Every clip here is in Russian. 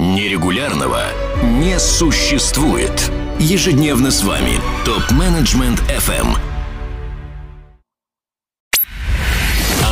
Нерегулярного не существует. Ежедневно с вами Топ-менеджмент FM.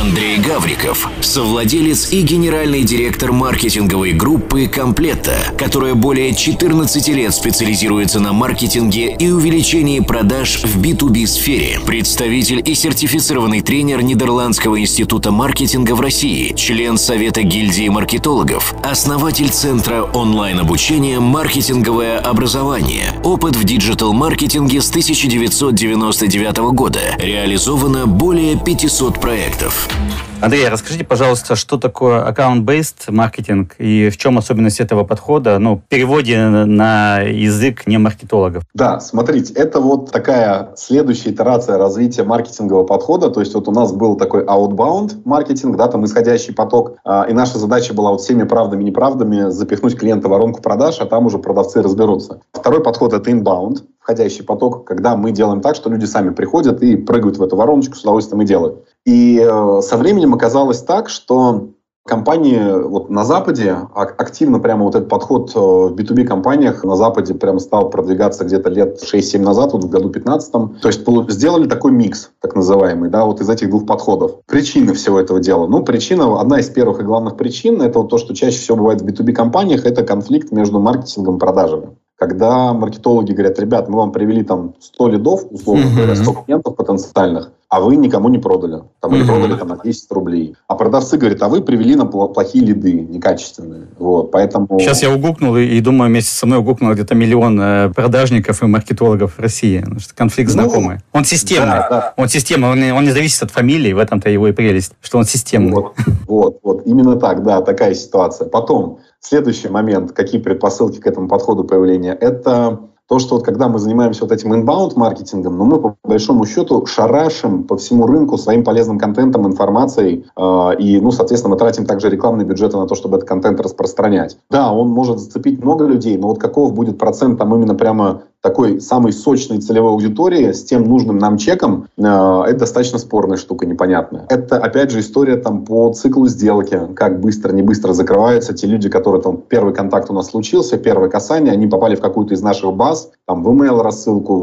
Андрей Гавриков, совладелец и генеральный директор маркетинговой группы «Комплетта», которая более 14 лет специализируется на маркетинге и увеличении продаж в B2B-сфере, представитель и сертифицированный тренер Нидерландского института маркетинга в России, член Совета гильдии маркетологов, основатель Центра онлайн-обучения «Маркетинговое образование», опыт в диджитал-маркетинге с 1999 года, реализовано более 500 проектов. Андрей, расскажите, пожалуйста, что такое аккаунт-бейст маркетинг и в чем особенность этого подхода, ну, в переводе на язык не маркетологов? Да, смотрите, это вот такая следующая итерация развития маркетингового подхода, то есть вот у нас был такой outbound маркетинг, да, там исходящий поток, и наша задача была вот всеми правдами и неправдами запихнуть клиента в воронку продаж, а там уже продавцы разберутся. Второй подход — это inbound, входящий поток, когда мы делаем так, что люди сами приходят и прыгают в эту вороночку, с удовольствием и делают. И со временем оказалось так, что компании вот на Западе активно прямо вот этот подход в B2B-компаниях на Западе прям стал продвигаться где-то лет 6-7 назад, вот в году 15-м. То есть сделали такой микс, так называемый, да, вот из этих двух подходов. Причины всего этого дела. Ну, причина, одна из первых и главных причин, это вот то, что чаще всего бывает в B2B-компаниях, это конфликт между маркетингом и продажами. Когда маркетологи говорят: ребят, мы вам привели там 100 лидов, условно говоря, 100 клиентов потенциальных, а вы никому не продали. Там, или продали там, на 10 рублей. А продавцы говорят: а вы привели нам плохие лиды, некачественные. Вот, поэтому... Сейчас я угукнул и думаю, вместе со мной угукнул где-то 1 миллион продажников и маркетологов в России. Конфликт знакомый. Он системный. Да, да. Он системный, он не зависит от фамилии, в этом-то его и прелесть, что он системный. Вот, именно так, да, такая ситуация. Потом... Следующий момент, какие предпосылки к этому подходу появления, это то, что вот когда мы занимаемся вот этим inbound-маркетингом, ну, мы по большому счету шарашим по всему рынку своим полезным контентом, информацией, и, ну, соответственно, мы тратим также рекламные бюджеты на то, чтобы этот контент распространять. Да, он может зацепить много людей, но вот каков будет процент там именно прямо такой самой сочной целевой аудитории с тем нужным нам чеком, это достаточно спорная штука, непонятная. Это, опять же, история там по циклу сделки, как быстро, не быстро закрываются те люди, которые там первый контакт у нас случился, первое касание, они попали в какую-то из наших баз, там в email-рассылку,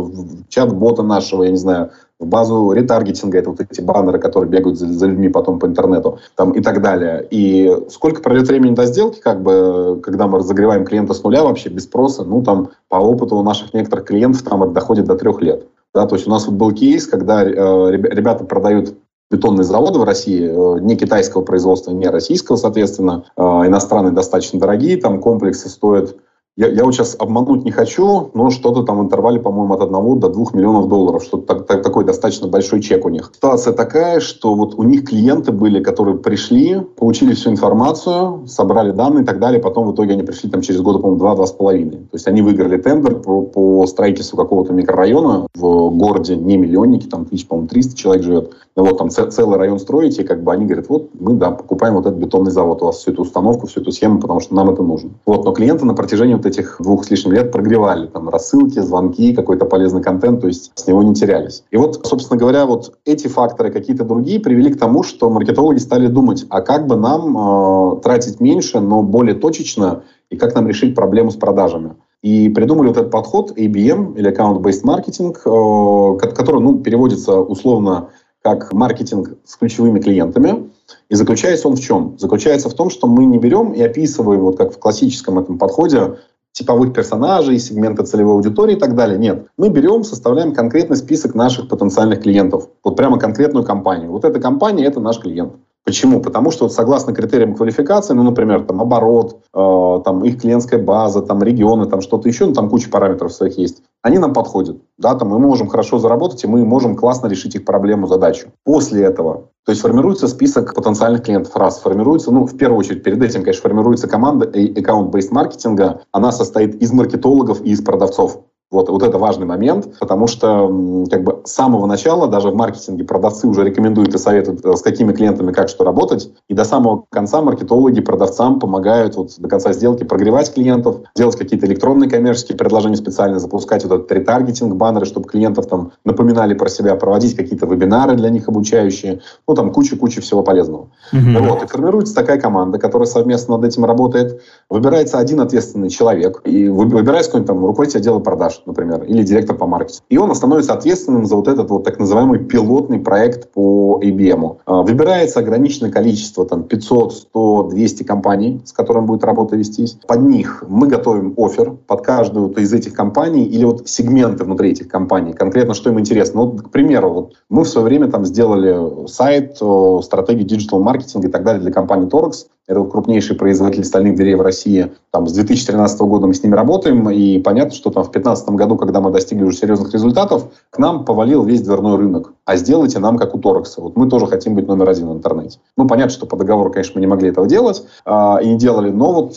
в чат-бота нашего, я не знаю, в базу ретаргетинга, это вот эти баннеры, которые бегают за людьми потом по интернету, там, и так далее. И сколько пройдет времени до сделки, как бы, когда мы разогреваем клиента с нуля вообще, без спроса, ну, там, по опыту у наших некоторых клиентов там это доходит до 3 лет. Да, то есть у нас вот был кейс, когда ребята продают бетонные заводы в России, не китайского производства, не российского, соответственно, иностранные достаточно дорогие, там комплексы стоят, я вот сейчас обмануть не хочу, но что-то там в интервале, по-моему, от 1 до 2 миллионов долларов. Что-то такой достаточно большой чек у них. Ситуация такая, что вот у них клиенты были, которые пришли, получили всю информацию, собрали данные и так далее. Потом в итоге они пришли там через года, по-моему, 2-2,5. То есть они выиграли тендер по строительству какого-то микрорайона в городе, не миллионники, там тысяч, по-моему, 300 человек живет. Вот там целый район строите, и как бы они говорят: вот мы, да, покупаем вот этот бетонный завод, у вас всю эту установку, всю эту схему, потому что нам это нужно. Вот, но клиенты на протяжении этих 2 с лишним лет прогревали там рассылки, звонки, какой-то полезный контент, то есть с него не терялись. И вот, собственно говоря, вот эти факторы, какие-то другие, привели к тому, что маркетологи стали думать, а как бы нам тратить меньше, но более точечно, и как нам решить проблему с продажами. И придумали вот этот подход ABM, или Account-Based Marketing, который, ну, переводится условно как маркетинг с ключевыми клиентами. И заключается он в чем? Заключается в том, что мы не берем и описываем, вот как в классическом этом подходе, типовых персонажей, сегмента целевой аудитории и так далее. Нет. Мы берем, составляем конкретный список наших потенциальных клиентов. Вот прямо конкретную компанию. Вот эта компания – это наш клиент. Почему? Потому что вот согласно критериям квалификации, ну, например, там оборот, там их клиентская база, там регионы, там что-то еще, ну, там куча параметров своих есть, они нам подходят, да, там мы можем хорошо заработать, и мы можем классно решить их проблему, задачу. После этого, то есть формируется список потенциальных клиентов, раз, формируется, ну, в первую очередь, перед этим, конечно, формируется команда аккаунт-бейс маркетинга, она состоит из маркетологов и из продавцов. Вот это важный момент, потому что как бы с самого начала даже в маркетинге продавцы уже рекомендуют и советуют, с какими клиентами как что работать, и до самого конца маркетологи продавцам помогают до конца сделки прогревать клиентов, делать какие-то электронные коммерческие предложения специально, запускать этот ретаргетинг, баннеры, чтобы клиентов напоминали про себя, проводить какие-то вебинары для них обучающие, куча всего полезного. И формируется такая команда, которая совместно над этим работает, выбирается один ответственный человек, и выбирается какой-нибудь руководитель отдела продаж, например, или директор по маркетингу. И он становится ответственным за этот так называемый пилотный проект по IBM. Выбирается ограниченное количество, 500, 100, 200 компаний, с которыми будет работа вестись. Под них мы готовим оффер под каждую из этих компаний или сегменты внутри этих компаний, конкретно что им интересно. К примеру, мы в свое время сделали сайт, стратегию диджитал-маркетинга и так далее для компании Torx. Это крупнейший производитель стальных дверей в России. С 2013 года мы с ними работаем, и понятно, что в 2015 году, когда мы достигли уже серьезных результатов, к нам повалил весь дверной рынок. А сделайте нам, как у Торекса. Мы тоже хотим быть номер один в интернете. Понятно, что по договору, конечно, мы не могли этого делать и не делали, но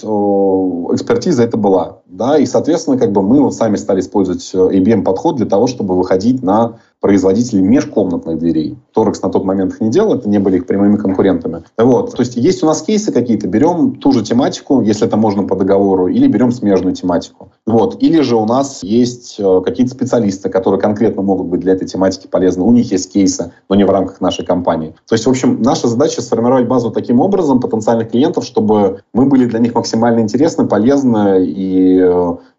экспертиза это была. Да? И, соответственно, мы сами стали использовать IBM-подход для того, чтобы выходить на производителей межкомнатных дверей. Торекс на тот момент их не делал, это не были их прямыми конкурентами. То есть есть у нас кейсы какие-то, берем ту же тематику, если это можно по договору, или берем смежную тематику. Или же у нас есть какие-то специалисты, которые конкретно могут быть для этой тематики полезны. У них есть кейсы, но не в рамках нашей компании. То есть, в общем, наша задача сформировать базу таким образом потенциальных клиентов, чтобы мы были для них максимально интересны, полезны, и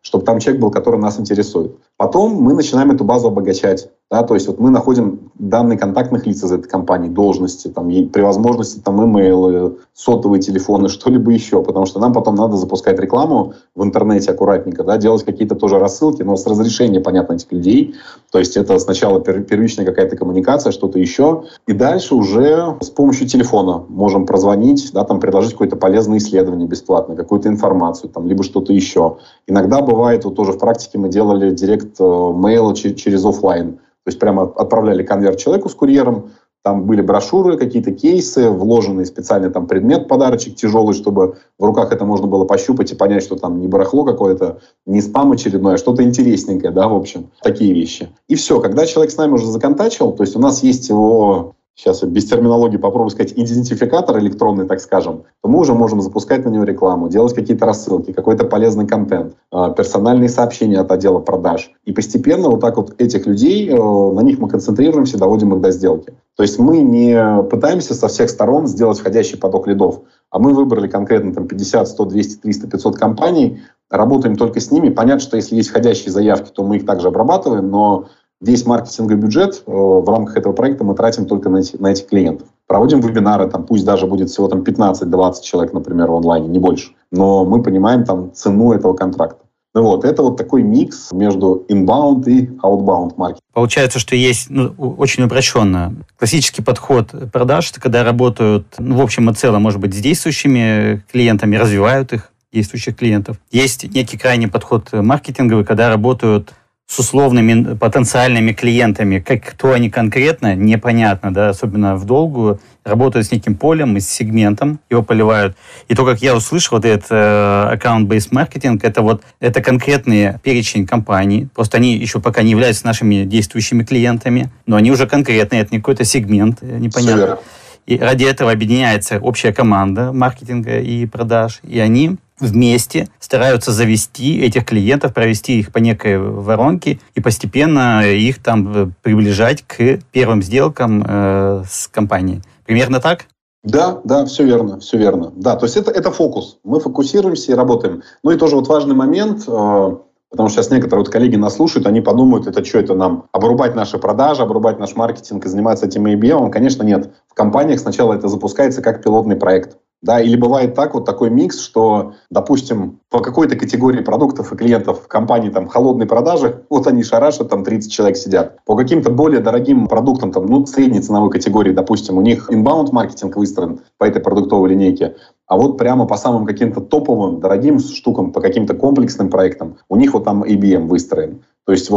чтобы там человек был, который нас интересует. Потом мы начинаем эту базу обогащать. Да, то есть мы находим данные контактных лиц из этой компании, должности, при возможности имейлы, сотовые телефоны, что-либо еще, потому что нам потом надо запускать рекламу в интернете аккуратненько, делать какие-то тоже рассылки, но с разрешения, понятно, этих людей. То есть это сначала первичная какая-то коммуникация, что-то еще, и дальше уже с помощью телефона можем прозвонить, предложить какое-то полезное исследование бесплатно, какую-то информацию, либо что-то еще. Иногда бывает, тоже в практике мы делали директ-мейл через офлайн. То есть прямо отправляли конверт человеку с курьером, там были брошюры, какие-то кейсы, вложенный специальный предмет, подарочек тяжелый, чтобы в руках это можно было пощупать и понять, что не барахло какое-то, не спам очередное, а что-то интересненькое, в общем, такие вещи. И все, когда человек с нами уже законтачил, то есть у нас есть его... сейчас без терминологии попробую сказать, идентификатор электронный, так скажем, то мы уже можем запускать на него рекламу, делать какие-то рассылки, какой-то полезный контент, персональные сообщения от отдела продаж. И постепенно этих людей, на них мы концентрируемся, доводим их до сделки. То есть мы не пытаемся со всех сторон сделать входящий поток лидов, а мы выбрали конкретно 50, 100, 200, 300, 500 компаний, работаем только с ними. Понятно, что если есть входящие заявки, то мы их также обрабатываем, но весь маркетинговый бюджет в рамках этого проекта мы тратим только на этих клиентов. Проводим вебинары, пусть даже будет всего 15-20 человек, например, в онлайне, не больше. Но мы понимаем цену этого контракта. Это такой микс между inbound и outbound маркетинг. Получается, что есть очень упрощенно. Классический подход продаж, это когда работают в общем и целом, может быть, с действующими клиентами, развивают их, действующих клиентов. Есть некий крайний подход маркетинговый, когда работают с условными потенциальными клиентами, кто они конкретно, непонятно, особенно в долгую, работают с неким полем и с сегментом, его поливают. И то, как я услышал, этот аккаунт-бейс маркетинг, это конкретный перечень компаний, просто они еще пока не являются нашими действующими клиентами, но они уже конкретные, это не какой-то сегмент, непонятно. И ради этого объединяется общая команда маркетинга и продаж, и они вместе стараются завести этих клиентов, провести их по некой воронке и постепенно их приближать к первым сделкам с компанией. Примерно так? Да, все верно. Да, то есть это фокус. Мы фокусируемся и работаем. Ну и тоже важный момент, потому что сейчас некоторые коллеги нас слушают, они подумают, это что это нам, обрубать наши продажи, обрубать наш маркетинг и заниматься этим IBM? Конечно, нет. В компаниях сначала это запускается как пилотный проект. Да, или бывает такой микс, что, допустим, по какой-то категории продуктов и клиентов в компании холодной продажи, они шарашат, 30 человек сидят. По каким-то более дорогим продуктам, средней ценовой категории, допустим, у них inbound маркетинг выстроен по этой продуктовой линейке, а прямо по самым каким-то топовым, дорогим штукам, по каким-то комплексным проектам, у них IBM выстроен. То есть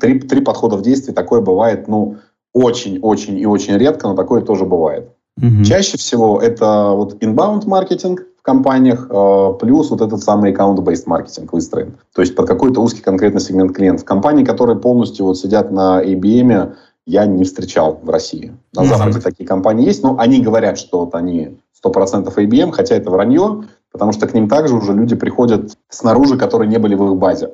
три подхода в действии, такое бывает, очень-очень и очень редко, но такое тоже бывает. Чаще всего это inbound маркетинг, компаниях, плюс вот этот самый аккаунт-based маркетинг выстроен. То есть под какой-то узкий конкретный сегмент клиентов. Компании, которые полностью вот сидят на ABM, я не встречал в России. На Западе такие компании есть, но они говорят, что вот они 100% ABM, хотя это вранье, потому что к ним также уже люди приходят снаружи, которые не были в их базе.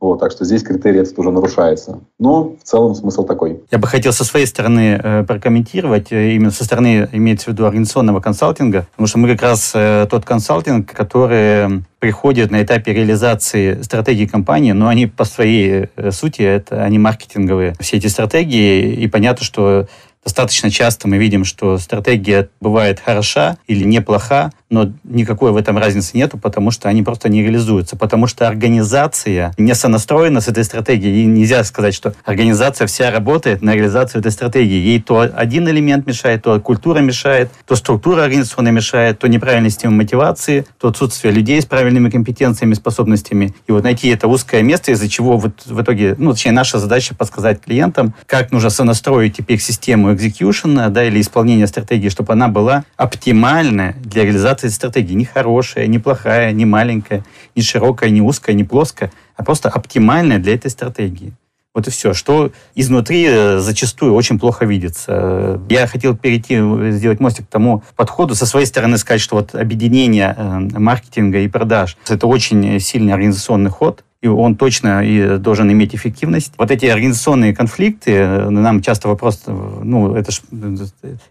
Вот, так что здесь критерий этот уже нарушается. Но в целом смысл такой. Я бы хотел со своей стороны прокомментировать, именно со стороны, имеется в виду, организационного консалтинга, потому что мы как раз тот консалтинг, который приходит на этапе реализации стратегии компании, но они по своей сути, это они маркетинговые, все эти стратегии, и понятно, что достаточно часто мы видим, что стратегия бывает хороша или неплоха, но никакой в этом разницы нету, потому что они просто не реализуются, потому что организация не сонастроена с этой стратегией. И нельзя сказать, что организация вся работает на реализацию этой стратегии. Ей то один элемент мешает, то культура мешает, то структура организационная мешает, то неправильная система мотивации, то отсутствие людей с правильными компетенциями, способностями. И вот найти это узкое место, из-за чего вот в итоге, точнее, наша задача подсказать клиентам, как нужно сонастроить теперь их систему экзекьюшена, или исполнения стратегии, чтобы она была оптимальная для реализации стратегии. Не хорошая, не плохая, не маленькая, не широкая, не узкая, не плоская, а просто оптимальная для этой стратегии. Вот и все. Что изнутри зачастую очень плохо видится. Я хотел сделать мостик к тому подходу. Со своей стороны сказать, что вот объединение маркетинга и продаж – это очень сильный организационный ход. И он точно и должен иметь эффективность. Вот эти организационные конфликты, нам часто вопрос, это ж,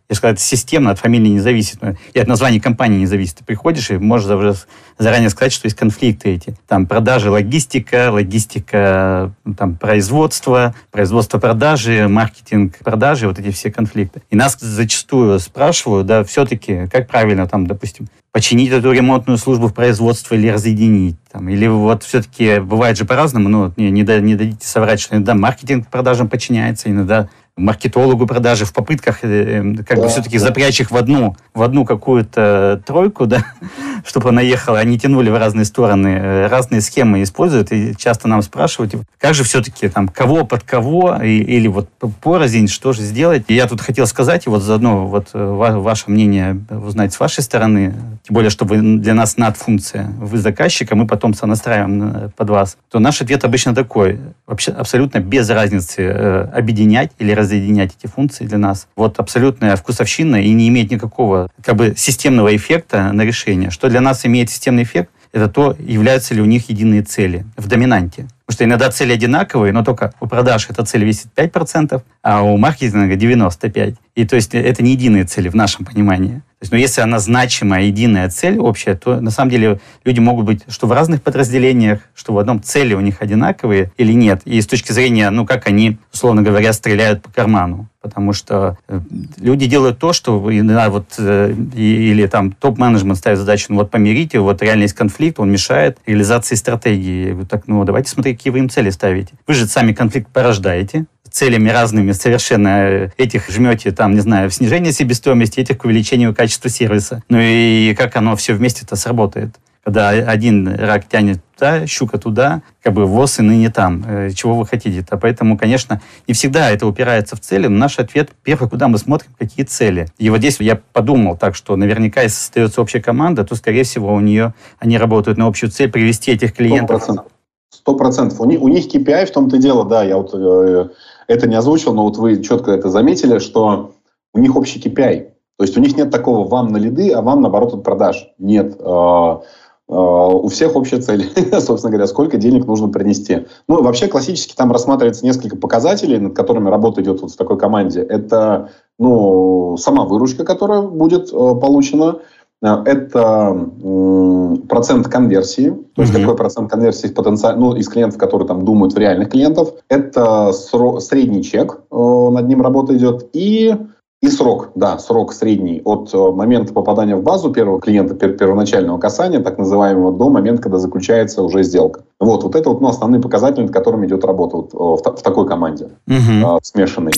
я сказал, это системно, от фамилии не зависит, и от названия компании не зависит. Ты приходишь и можешь заранее сказать, что есть конфликты эти. Там продажи, логистика, там производство продажи, маркетинг продажи, вот эти все конфликты. И нас зачастую спрашивают, все-таки, как правильно там, допустим, починить эту ремонтную службу в производстве или разъединить. Или вот все-таки бывает же по-разному, не дадите соврать, что иногда маркетинг продажам подчиняется, иногда маркетологу продажи в попытках все-таки запрячь их в одну какую-то тройку, чтобы она ехала, они тянули в разные стороны, разные схемы используют, и часто нам спрашивают, как же все-таки там, кого под кого, или вот порознь, что же сделать. И я тут хотел сказать, и вот заодно вот ваше мнение узнать с вашей стороны, тем более, что для нас надфункция, вы заказчик, а мы потом сонастраиваем под вас, то наш ответ обычно такой, вообще абсолютно без разницы объединять или разъединять эти функции для нас. Вот абсолютная вкусовщина и не имеет никакого системного эффекта на решение. Что для нас имеет системный эффект, это то, являются ли у них единые цели в доминанте. Потому что иногда цели одинаковые, но только у продаж эта цель весит 5%, а у маркетинга 95%. И то есть это не единые цели в нашем понимании. То есть, если она значимая, единая цель общая, то на самом деле люди могут быть что в разных подразделениях, что в одном цели у них одинаковые или нет. И с точки зрения, как они, условно говоря, стреляют по карману. Потому что люди делают то, что или там топ-менеджмент ставит задачу, помирите, реально есть конфликт, он мешает реализации стратегии. Давайте смотреть, какие вы им цели ставите. Вы же сами конфликт порождаете. Целями разными совершенно этих жмете, в снижение себестоимости, этих к увеличению качества сервиса. И как оно все вместе-то сработает? Когда один рак тянет туда, щука туда, воз и ныне там, чего вы хотите. Поэтому, конечно, не всегда это упирается в цели, но наш ответ первый, куда мы смотрим, какие цели. И вот здесь я подумал так, что наверняка, если остается общая команда, то, скорее всего, они работают на общую цель привести этих клиентов. 100%. У них KPI в том-то и дело, я это не озвучил, но вы четко это заметили, что у них общий KPI. То есть у них нет такого «вам на лиды», а «вам, наоборот, от продаж». Нет. У всех общая цель, собственно говоря, сколько денег нужно принести. Вообще классически там рассматривается несколько показателей, над которыми работа идет в такой команде. Это сама выручка, которая будет получена. Это процент конверсии, то есть какой процент конверсии из клиентов, которые думают в реальных клиентов. Это средний чек, над ним работа идет, и срок, срок средний от момента попадания в базу первого клиента, первоначального касания, так называемого, до момента, когда заключается уже сделка. Это основные показатели, над которыми идет работа в такой команде смешанной.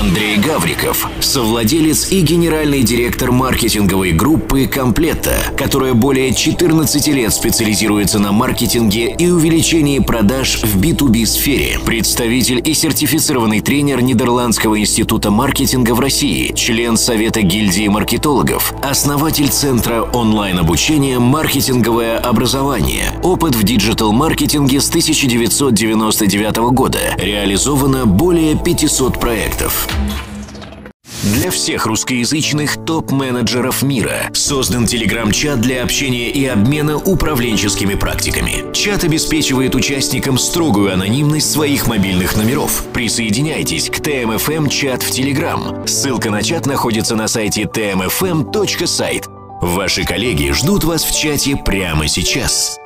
Андрей Гавриков, совладелец и генеральный директор маркетинговой группы «Комплетта», которая более 14 лет специализируется на маркетинге и увеличении продаж в B2B-сфере, представитель и сертифицированный тренер Нидерландского института маркетинга в России, член Совета гильдии маркетологов, основатель Центра онлайн-обучения «Маркетинговое образование», опыт в диджитал-маркетинге с 1999 года, реализовано более 500 проектов. Для всех русскоязычных топ-менеджеров мира создан телеграм-чат для общения и обмена управленческими практиками. Чат обеспечивает участникам строгую анонимность своих мобильных номеров. Присоединяйтесь к TMFM чат в Telegram. Ссылка на чат находится на сайте tmfm.site. Ваши коллеги ждут вас в чате прямо сейчас.